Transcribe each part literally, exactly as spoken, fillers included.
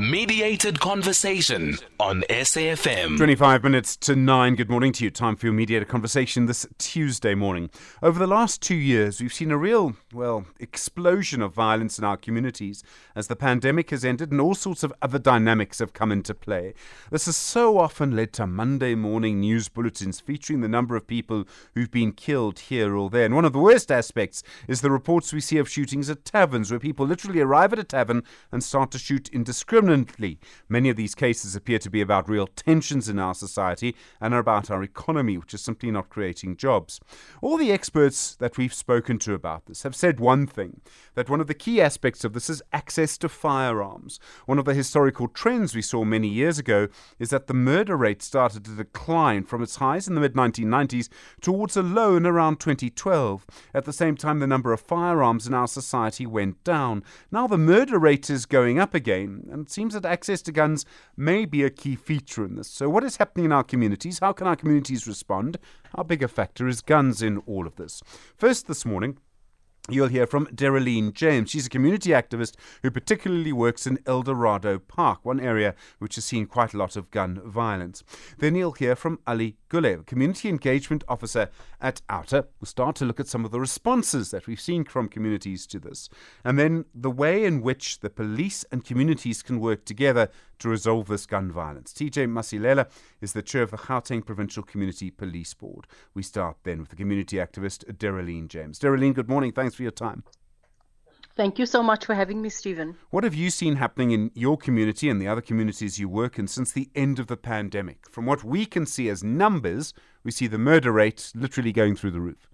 Mediated Conversation on S A F M. twenty-five minutes to nine. Good morning to you. Time for your Mediated Conversation this Tuesday morning. Over the last two years, we've seen a real, well, explosion of violence in our communities as the pandemic has ended and all sorts of other dynamics have come into play. This has so often led to Monday morning news bulletins featuring the number of people who've been killed here or there. And one of the worst aspects is the reports we see of shootings at taverns, where people literally arrive at a tavern and start to shoot indiscriminately. Many of these cases appear to be about real tensions in our society and are about our economy, which is simply not creating jobs. All the experts that we've spoken to about this have said one thing, that one of the key aspects of this is access to firearms. One of the historical trends we saw many years ago is that the murder rate started to decline from its highs in the mid nineteen nineties towards a low in around twenty twelve. At the same time, the number of firearms in our society went down. Now the murder rate is going up again, and seems that access to guns may be a key feature in this. So what is happening in our communities? How can our communities respond? How big a factor is guns in all of this? First this morning, you'll hear from Dereleen James. She's a community activist who particularly works in El Dorado Park, one area which has seen quite a lot of gun violence. Then you'll hear from Ali Gule, Community Engagement Officer at Outa. We'll start to look at some of the responses that we've seen from communities to this, and then the way in which the police and communities can work together to resolve this gun violence. T J Masilela is the chair of the Gauteng Provincial Community Police Board. We start then with the community activist Dereleen James. Dereleen, good morning. Thanks for your time. Thank you so much for having me, Stephen. What have you seen happening in your community and the other communities you work in since the end of the pandemic? From what we can see as numbers, we see the murder rate literally going through the roof.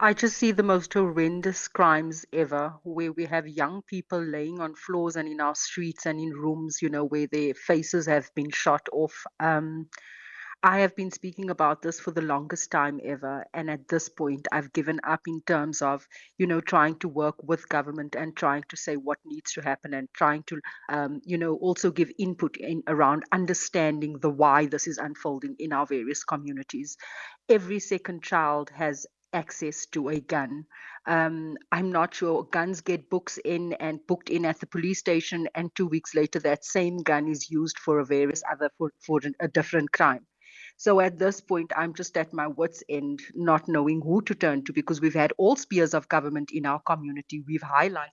I just see the most horrendous crimes ever, where we have young people laying on floors and in our streets and in rooms, you know, where their faces have been shot off. Um, I have been speaking about this for the longest time ever, and at this point I've given up in terms of, you know, trying to work with government and trying to say what needs to happen and trying to, um, you know, also give input in around understanding the why this is unfolding in our various communities. Every second child has access to a gun. Um, I'm not sure. Guns get books in and booked in at the police station, and two weeks later that same gun is used for a various other for, for a different crime. So at this point, I'm just at my wits' end, not knowing who to turn to, because we've had all spheres of government in our community. We've highlighted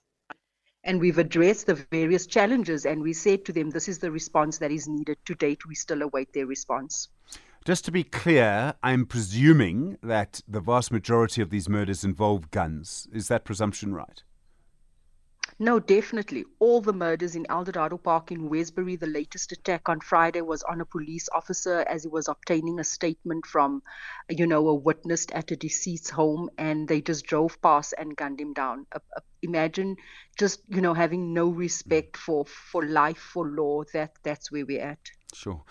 and we've addressed the various challenges, and we said to them, this is the response that is needed. To date, we still await their response. Just to be clear, I'm presuming that the vast majority of these murders involve guns. Is that presumption right? No, definitely. All the murders in El Dorado Park, in Westbury, the latest attack on Friday was on a police officer as he was obtaining a statement from, you know, a witness at a deceased's home, and they just drove past and gunned him down. Uh, uh, imagine just, you know, having no respect for, for life, for law. That that's where we're at. Sure.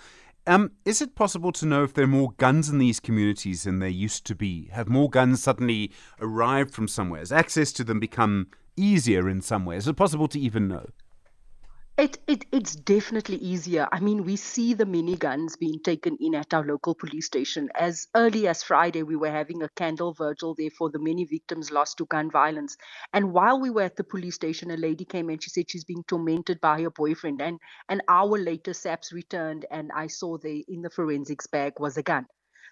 Um, is it possible to know if there are more guns in these communities than there used to be? Have more guns suddenly arrived from somewhere? Has access to them become easier in some way? Is it possible to even know? It, it it's definitely easier. I mean, we see the mini guns being taken in at our local police station. As early as Friday, we were having a candle vigil there for the many victims lost to gun violence. And while we were at the police station, a lady came and she said she's being tormented by her boyfriend. And an hour later, SAPS returned, and I saw there in the forensics bag was a gun.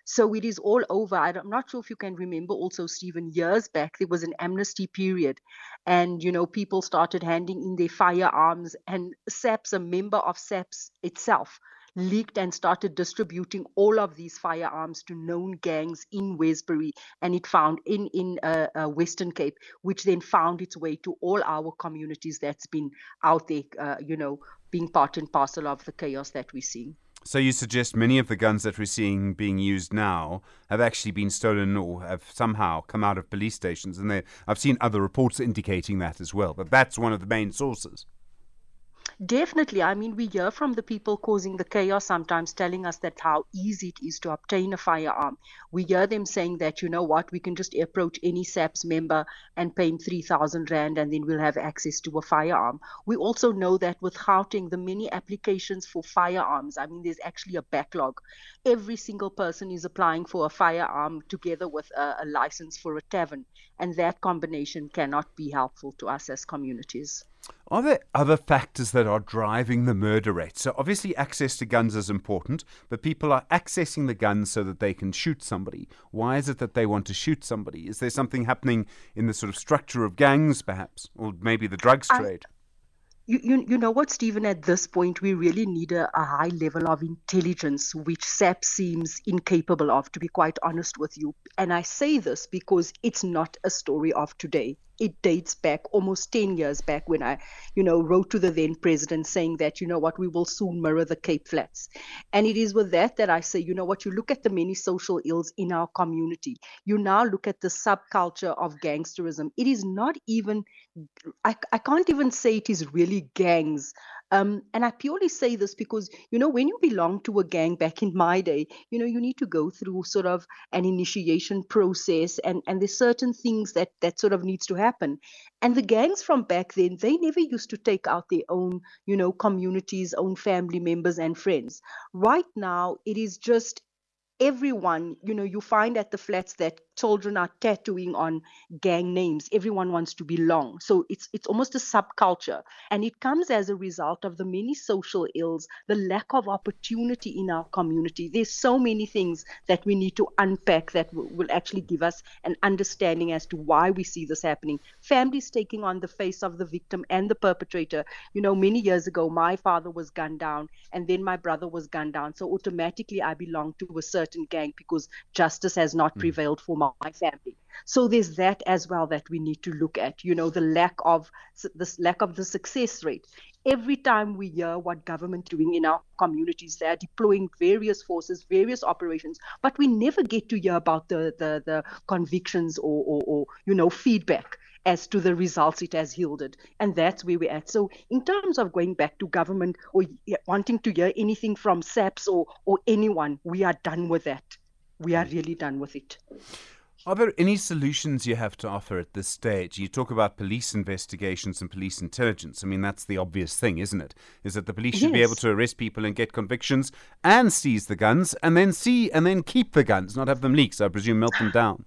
So it is all over. I'm not sure if you can remember also, Stephen, years back, there was an amnesty period, and, you know, people started handing in their firearms, and SAPS, a member of SAPS itself, leaked and started distributing all of these firearms to known gangs in Westbury, and it found in, in uh, uh, Western Cape, which then found its way to all our communities that's been out there, uh, you know, being part and parcel of the chaos that we see. So you suggest many of the guns that we're seeing being used now have actually been stolen or have somehow come out of police stations. And I've seen other reports indicating that as well. But that's one of the main sources. Definitely. I mean, we hear from the people causing the chaos sometimes telling us that how easy it is to obtain a firearm. We hear them saying that, you know what, we can just approach any SAPS member and pay him three thousand rand, and then we'll have access to a firearm. We also know that with Gauteng, the many applications for firearms, I mean, there's actually a backlog. Every single person is applying for a firearm together with a, a license for a tavern, and that combination cannot be helpful to us as communities. Are there other factors that are driving the murder rate? So obviously access to guns is important, but people are accessing the guns so that they can shoot somebody. Why is it that they want to shoot somebody? Is there something happening in the sort of structure of gangs, perhaps, or maybe the drugs trade? I- You, you, you know what, Stephen, at this point, we really need a, a high level of intelligence, which SAPS seems incapable of, to be quite honest with you. And I say this because it's not a story of today. It dates back almost ten years back when I, you know, wrote to the then president saying that, you know what, we will soon mirror the Cape Flats. And it is with that that I say, you know what, you look at the many social ills in our community. You now look at the subculture of gangsterism. It is not even, I, I can't even say it is really gangs. Um, and I purely say this because, you know, when you belong to a gang back in my day, you know, you need to go through sort of an initiation process, and, and there's certain things that, that sort of needs to happen. And the gangs from back then, they never used to take out their own, you know, communities, own family members and friends. Right now, it is just everyone, you know, you find at the flats that children are tattooing on gang names. Everyone wants to belong. So it's it's almost a subculture. And it comes as a result of the many social ills, the lack of opportunity in our community. There's so many things that we need to unpack that w- will actually give us an understanding as to why we see this happening. Families taking on the face of the victim and the perpetrator. You know, many years ago, my father was gunned down and then my brother was gunned down. So automatically I belong to a certain gang because justice has not mm. prevailed for my family. So there's that as well that we need to look at, you know, the lack of this lack of the success rate. Every time we hear what government is doing in our communities, they are deploying various forces, various operations, but we never get to hear about the the, the convictions or, or or you know feedback as to the results it has yielded. And that's where we're at. So in terms of going back to government or wanting to hear anything from SAPS or, or anyone, we are done with that. We are really done with it. Are there any solutions you have to offer at this stage? You talk about police investigations and police intelligence. I mean, that's the obvious thing, isn't it? Is that the police should yes. be able to arrest people and get convictions and seize the guns and then see and then keep the guns, not have them leaked, so I presume melt them down.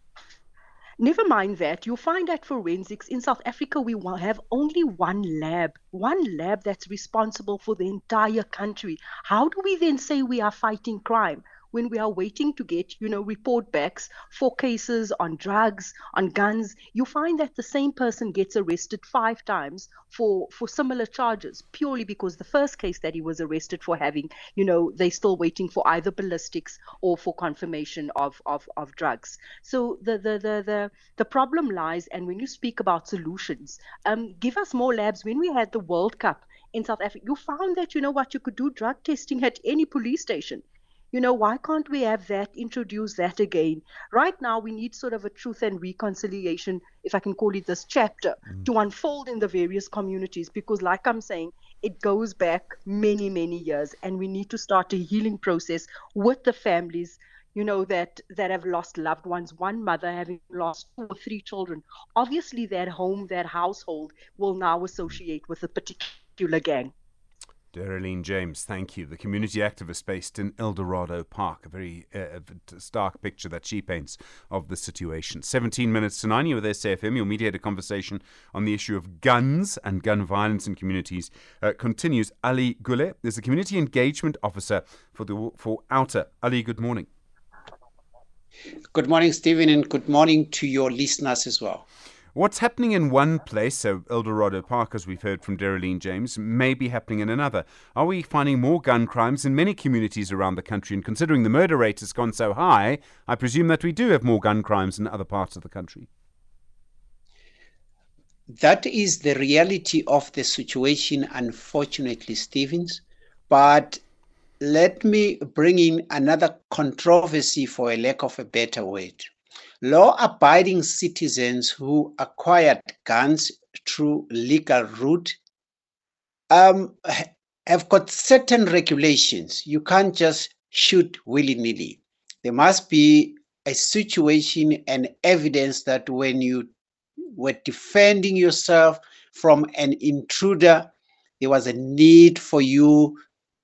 Never mind that. You'll find that forensics in South Africa, we have only one lab, one lab that's responsible for the entire country. How do we then say we are fighting crime when we are waiting to get, you know, report backs for cases on drugs, on guns? You find that the same person gets arrested five times for, for similar charges, purely because the first case that he was arrested for having, you know, they're still waiting for either ballistics or for confirmation of, of, of drugs. So the, the, the, the, the problem lies, and when you speak about solutions, um, give us more labs. When we had the World Cup in South Africa, you found that, you know what, you could do drug testing at any police station. You know, why can't we have that, introduce that again? Right now, we need sort of a truth and reconciliation, if I can call it this chapter, mm. to unfold in the various communities. Because like I'm saying, it goes back many, many years. And we need to start a healing process with the families, you know, that, that have lost loved ones, one mother having lost two or three children. Obviously, that home, that household will now associate with a particular gang. Dereleen James, thank you. The community activist based in El Dorado Park. A very uh, stark picture that she paints of the situation. seventeen minutes to nine, you're with S A F M. Your mediated conversation on the issue of guns and gun violence in communities uh, continues. Ali Gule is the Community Engagement Officer for, the, for Outa. Ali, good morning. Good morning, Stephen, and good morning to your listeners as well. What's happening in one place, so El Dorado Park, as we've heard from Dereleen James, may be happening in another. Are we finding more gun crimes in many communities around the country? And considering the murder rate has gone so high, I presume that we do have more gun crimes in other parts of the country. That is the reality of the situation, unfortunately, Stevens. But let me bring in another controversy, for a lack of a better word. Law-abiding citizens who acquired guns through legal route um, have got certain regulations. You can't just shoot willy-nilly. There must be a situation and evidence that when you were defending yourself from an intruder, there was a need for you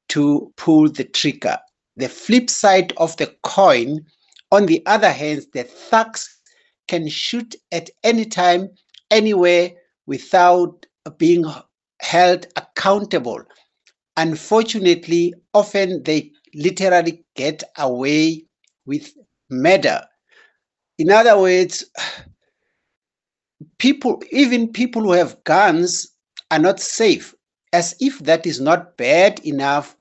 to pull the trigger. The flip side of the coin, on the other hand, the thugs can shoot at any time, anywhere, without being held accountable. Unfortunately, often they literally get away with murder. In other words, people, even people who have guns, are not safe. As if that is not bad enough,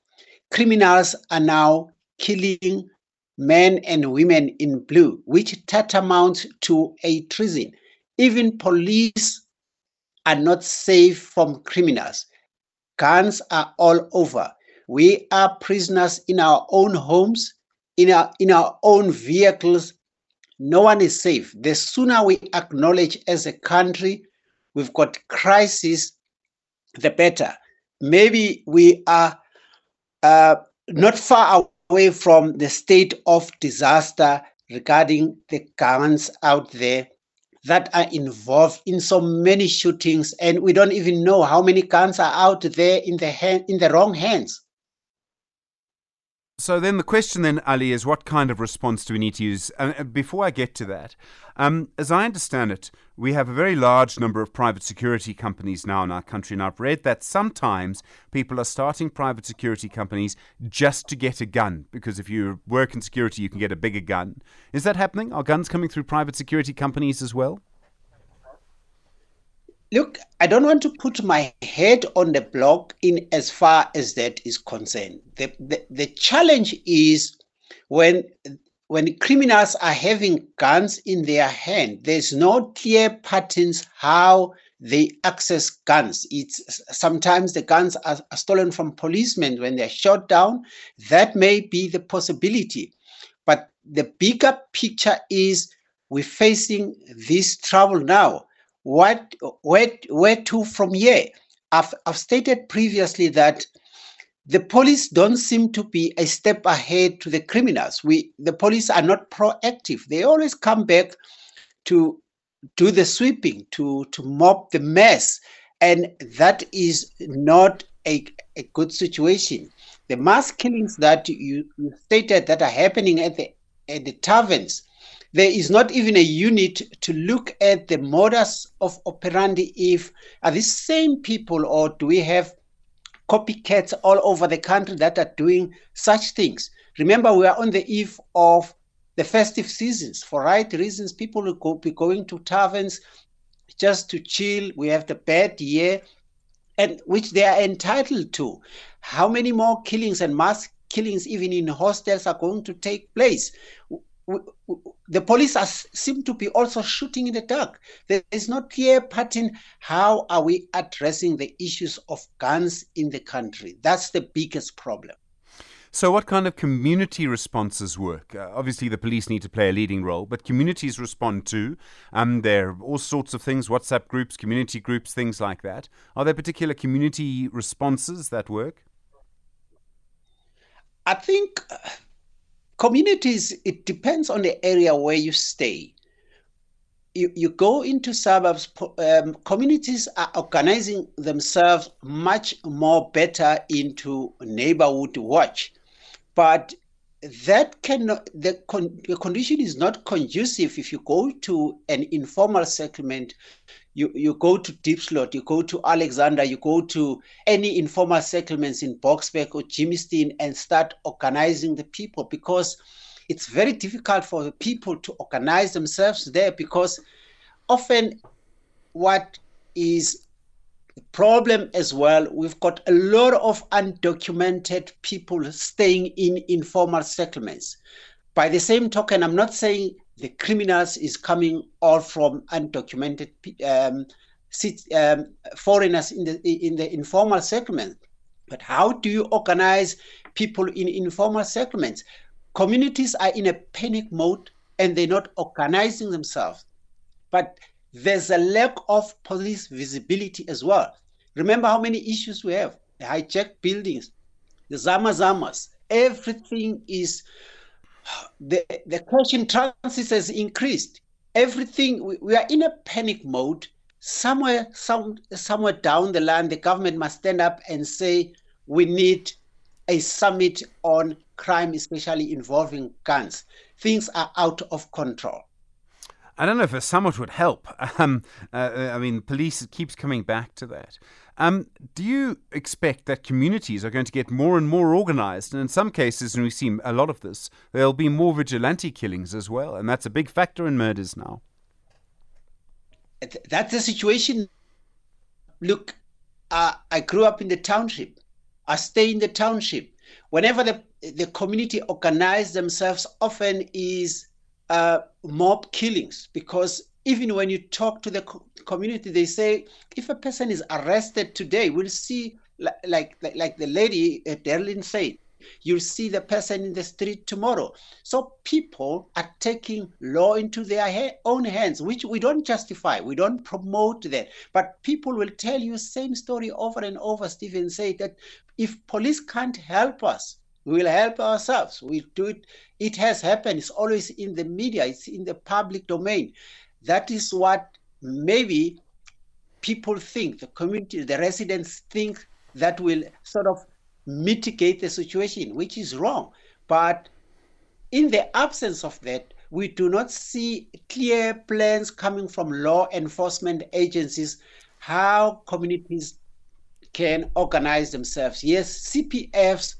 criminals are now killing men and women in blue, which tantamount to a treason. Even police are not safe from criminals. Guns are all over. We are prisoners in our own homes, in our, in our own vehicles. No one is safe. The sooner we acknowledge as a country we've got crisis, the better. Maybe we are uh, not far away from the state of disaster regarding the guns out there that are involved in so many shootings, and we don't even know how many guns are out there in the hand, in the wrong hands. So then the question then, Ali, is what kind of response do we need to use? Uh, before I get to that, um, as I understand it, we have a very large number of private security companies now in our country, and I've read that sometimes people are starting private security companies just to get a gun, because if you work in security, you can get a bigger gun. Is that happening? Are guns coming through private security companies as well? Look, I don't want to put my head on the block in as far as that is concerned. The, the, the challenge is when, when criminals are having guns in their hand, there's no clear patterns how they access guns. It's sometimes the guns are, are stolen from policemen when they're shot down. That may be the possibility. But the bigger picture is we're facing this trouble now. What, where, where to from here? I've, I've stated previously that the police don't seem to be a step ahead to the criminals. We, the police are not proactive. They always come back to do the sweeping, to, to mop the mess. And that is not a, a good situation. The mass killings that you, you stated that are happening at the, at the taverns, there is not even a unit to look at the modus of operandi. If are these same people, or do we have copycats all over the country that are doing such things? Remember, we are on the eve of the festive seasons. For right reasons, people will go, be going to taverns just to chill. We have the bad year, and which they are entitled to. How many more killings and mass killings, even in hostels, are going to take place? The police are, seem to be also shooting in the dark. There is no clear pattern. How are we addressing the issues of guns in the country? That's the biggest problem. So what kind of community responses work? Uh, obviously, the police need to play a leading role, but communities respond too. Um, there are all sorts of things, WhatsApp groups, community groups, things like that. Are there particular community responses that work? I think... Uh, Communities, it depends on the area where you stay. You, you go into suburbs, um, communities are organizing themselves much more better into neighborhood watch. But that cannot, the, con, the condition is not conducive. If you go to an informal settlement, you, you go to Diepsloot, you go to Alexander, you go to any informal settlements in Boksburg or Germiston and start organizing the people, because it's very difficult for the people to organize themselves there, because often what is the problem as well, we've got a lot of undocumented people staying in informal settlements. By the same token, I'm not saying the criminals is coming all from undocumented um, um, foreigners in the, in the informal settlement. But how do you organize people in informal settlements? Communities are in a panic mode and they're not organizing themselves. But there's a lack of police visibility as well. Remember how many issues we have, the hijacked buildings, the Zama Zamas, everything is... The, the cash in transit has increased. Everything, we, we are in a panic mode. Somewhere, some, somewhere down the line, the government must stand up and say, we need a summit on crime, especially involving guns. Things are out of control. I don't know if a summit would help. Um, uh, I mean, police keeps coming back to that. Um, do you expect that communities are going to get more and more organized? And in some cases, and we see a lot of this, there'll be more vigilante killings as well. And that's a big factor in murders now. That's the situation. Look, uh, I grew up in the township. I stay in the township. Whenever the, the community organize themselves, often is uh, mob killings, because even when you talk to the co- community, they say, if a person is arrested today, we'll see, like like, like the lady uh, Dereleen said, you'll see the person in the street tomorrow. So people are taking law into their ha- own hands, which we don't justify. We don't promote that. But people will tell you the same story over and over, Stephen, say that if police can't help us, we'll help ourselves. We'll do it. It has happened. It's always in the media. It's in the public domain. That is what maybe people think, the community, the residents think that will sort of mitigate the situation, which is wrong. But in the absence of that, we do not see clear plans coming from law enforcement agencies how communities can organize themselves. Yes, C P Fs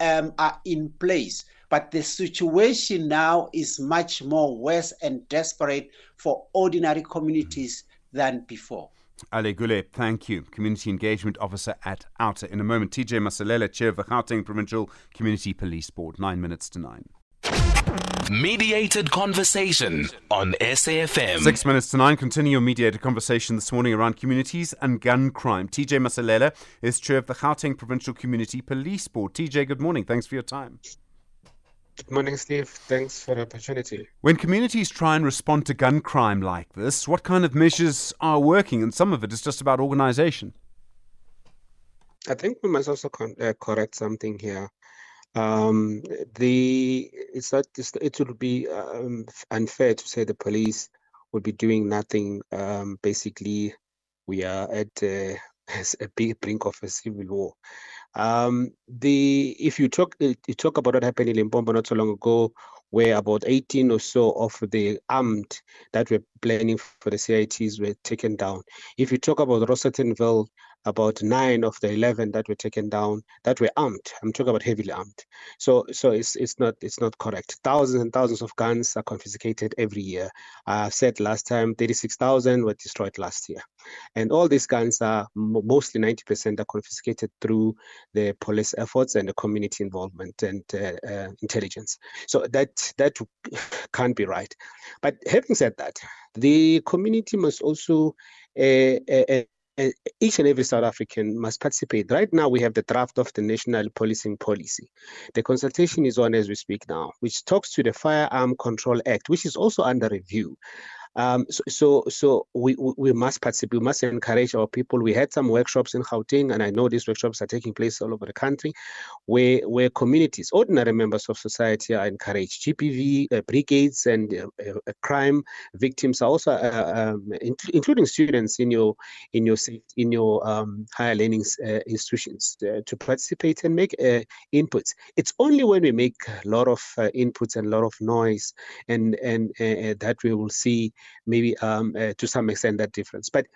um, are in place, but the situation now is much more worse and desperate for ordinary communities than before. Ali Gule, thank you. Community Engagement Officer at Outa. In a moment, T J Masilela, Chair of the Gauteng Provincial Community Police Board. Nine minutes to nine. Mediated Conversation on S A F M. Six minutes to nine. Continue your mediated conversation this morning around communities and gun crime. T J Masilela is Chair of the Gauteng Provincial Community Police Board. T J, good morning. Thanks for your time. Good morning, Steve. Thanks for the opportunity. When communities try and respond to gun crime like this, what kind of measures are working? And some of it is just about organization. I think we must also con- uh, correct something here. Um, the it's that it would be um, unfair to say the police would be doing nothing. Um, basically, we are at uh, a big brink of a civil war. Um, the if you talk you talk about what happened in Limpopo not so long ago, where about eighteen or so of the armed that were planning for the C I Ts were taken down. If you talk about Rosettenville, about nine of the eleven that were taken down that were armed. I'm talking about heavily armed. So so it's it's not it's not correct. Thousands and thousands of guns are confiscated every year. I uh, said last time thirty-six thousand were destroyed last year, and all these guns are mostly ninety percent are confiscated through the police efforts and the community involvement and uh, uh, intelligence. So that that can't be right. But having said that, the community must also. Uh, uh, And each and every South African must participate. Right now, we have the draft of the National Policing Policy. The consultation is on as we speak now, which talks to the Firearm Control Act, which is also under review. Um, so, so, so we, we must participate. We must encourage our people. We had some workshops in Gauteng, and I know these workshops are taking place all over the country, where where communities, ordinary members of society, are encouraged. G P V uh, brigades and uh, uh, crime victims are also, uh, um, in, including students in your in your in your um, higher learning uh, institutions, uh, to participate and make uh, inputs. It's only when we make a lot of uh, inputs and a lot of noise, and and uh, that we will see. Maybe um, uh, to some extent that difference. But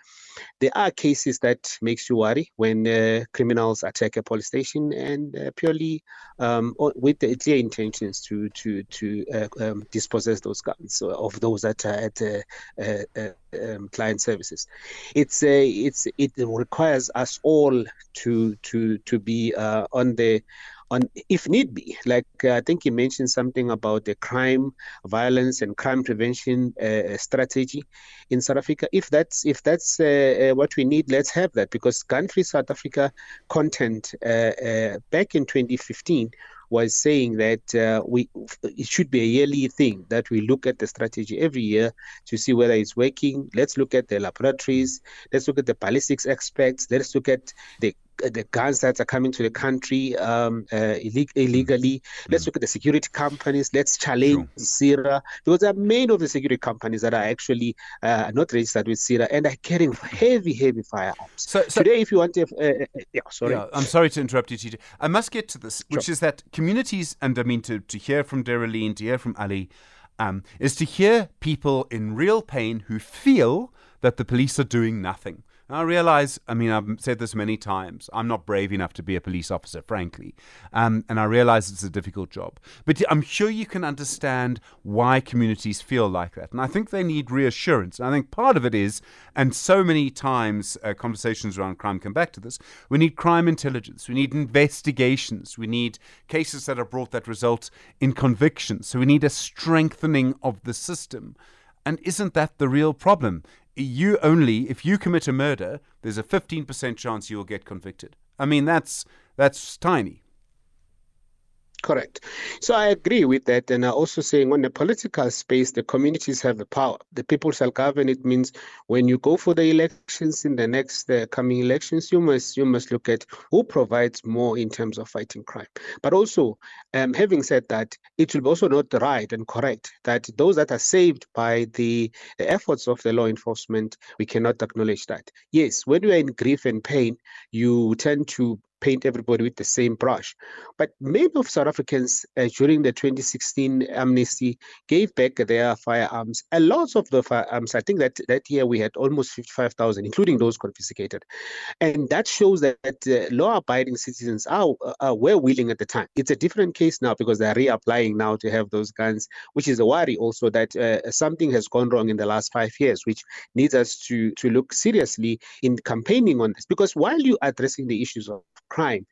there are cases that makes you worry when uh, criminals attack a police station and uh, purely um, with the clear intentions to to to uh, um, dispossess those guns of those that are at uh, uh, uh, um, client services. It's uh, it's it requires us all to to to be uh, on the. On, if need be, like uh, I think you mentioned something about the crime, violence, and crime prevention uh, strategy in South Africa. If that's if that's uh, uh, what we need, let's have that, because Gun-Free South Africa content uh, uh, back in twenty fifteen was saying that uh, we it should be a yearly thing that we look at the strategy every year to see whether it's working. Let's look at the laboratories. Let's look at the ballistics experts. Let's look at the the guns that are coming to the country um, uh, illeg- illegally. Mm. Let's look at the security companies. Let's challenge sure. SIRA. Because there are many of the security companies that are actually uh, not registered with SIRA and are carrying heavy, heavy firearms. So, so today, if you want to... Uh, uh, yeah, sorry. Yeah, I'm sorry to interrupt you, T J. I must get to this, which sure. is that communities, and I mean to, to hear from Dereleen, to hear from Ali, um, is to hear people in real pain who feel that the police are doing nothing. And I realize, I mean, I've said this many times, I'm not brave enough to be a police officer, frankly. Um, and I realize it's a difficult job. But I'm sure you can understand why communities feel like that. And I think they need reassurance. And I think part of it is, and so many times uh, conversations around crime come back to this, we need crime intelligence. We need investigations. We need cases that are brought that result in convictions. So we need a strengthening of the system. And isn't that the real problem? You only, if you commit a murder, there's a fifteen percent chance you will get convicted. I mean, that's that's tiny. Correct. So I agree with that. And I'm also saying on the political space, the communities have the power. The people shall govern. It means when you go for the elections in the next uh, coming elections, you must you must look at who provides more in terms of fighting crime. But also, um, having said that, it will also not right and correct that those that are saved by the, the efforts of the law enforcement, we cannot acknowledge that. Yes, when you are in grief and pain, you tend to paint everybody with the same brush. But many of South Africans uh, during the twenty sixteen amnesty gave back their firearms. A lot of the firearms, I think that that year we had almost fifty-five thousand, including those confiscated. And that shows that, that uh, law-abiding citizens are, uh, were willing at the time. It's a different case now because they're reapplying now to have those guns, which is a worry also that uh, something has gone wrong in the last five years, which needs us to, to look seriously in campaigning on this. Because while you're addressing the issues of crime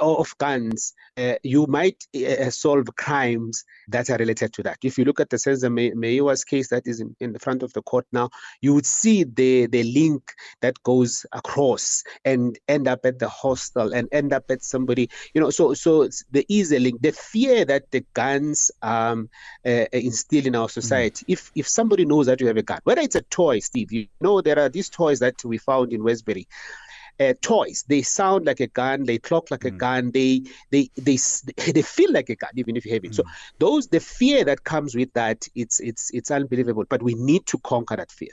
of guns, uh, you might uh, solve crimes that are related to that. If you look at the Senza Mayiwa's case that is in, in the front of the court now, you would see the, the link that goes across and end up at the hostel and end up at somebody, you know, so so there is a link. The fear that the guns um, uh, instill in our society, mm. if if somebody knows that you have a gun, whether it's a toy, Steve, you know, there are these toys that we found in Westbury. Uh, toys. They sound like a gun. They talk like mm. a gun. They, they they they feel like a gun, even if you have it. Mm. So those the fear that comes with that, it's it's it's unbelievable. But we need to conquer that fear.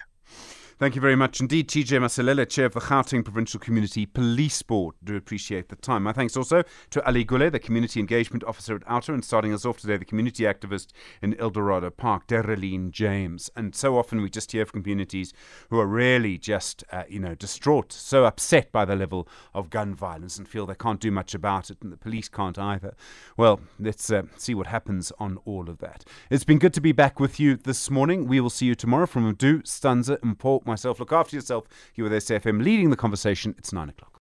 Thank you very much indeed, T J Masilela, Chair of the Gauteng Provincial Community Police Board. Do appreciate the time. My thanks also to Ali Gule, the Community Engagement Officer at Outa, and starting us off today, the community activist in El Dorado Park, Dereleen James. And so often we just hear from communities who are really just, uh, you know, distraught, so upset by the level of gun violence and feel they can't do much about it, and the police can't either. Well, let's uh, see what happens on all of that. It's been good to be back with you this morning. We will see you tomorrow from Du Stanza in Portman. Myself, look after yourself. You with S A F M leading the conversation. It's nine o'clock.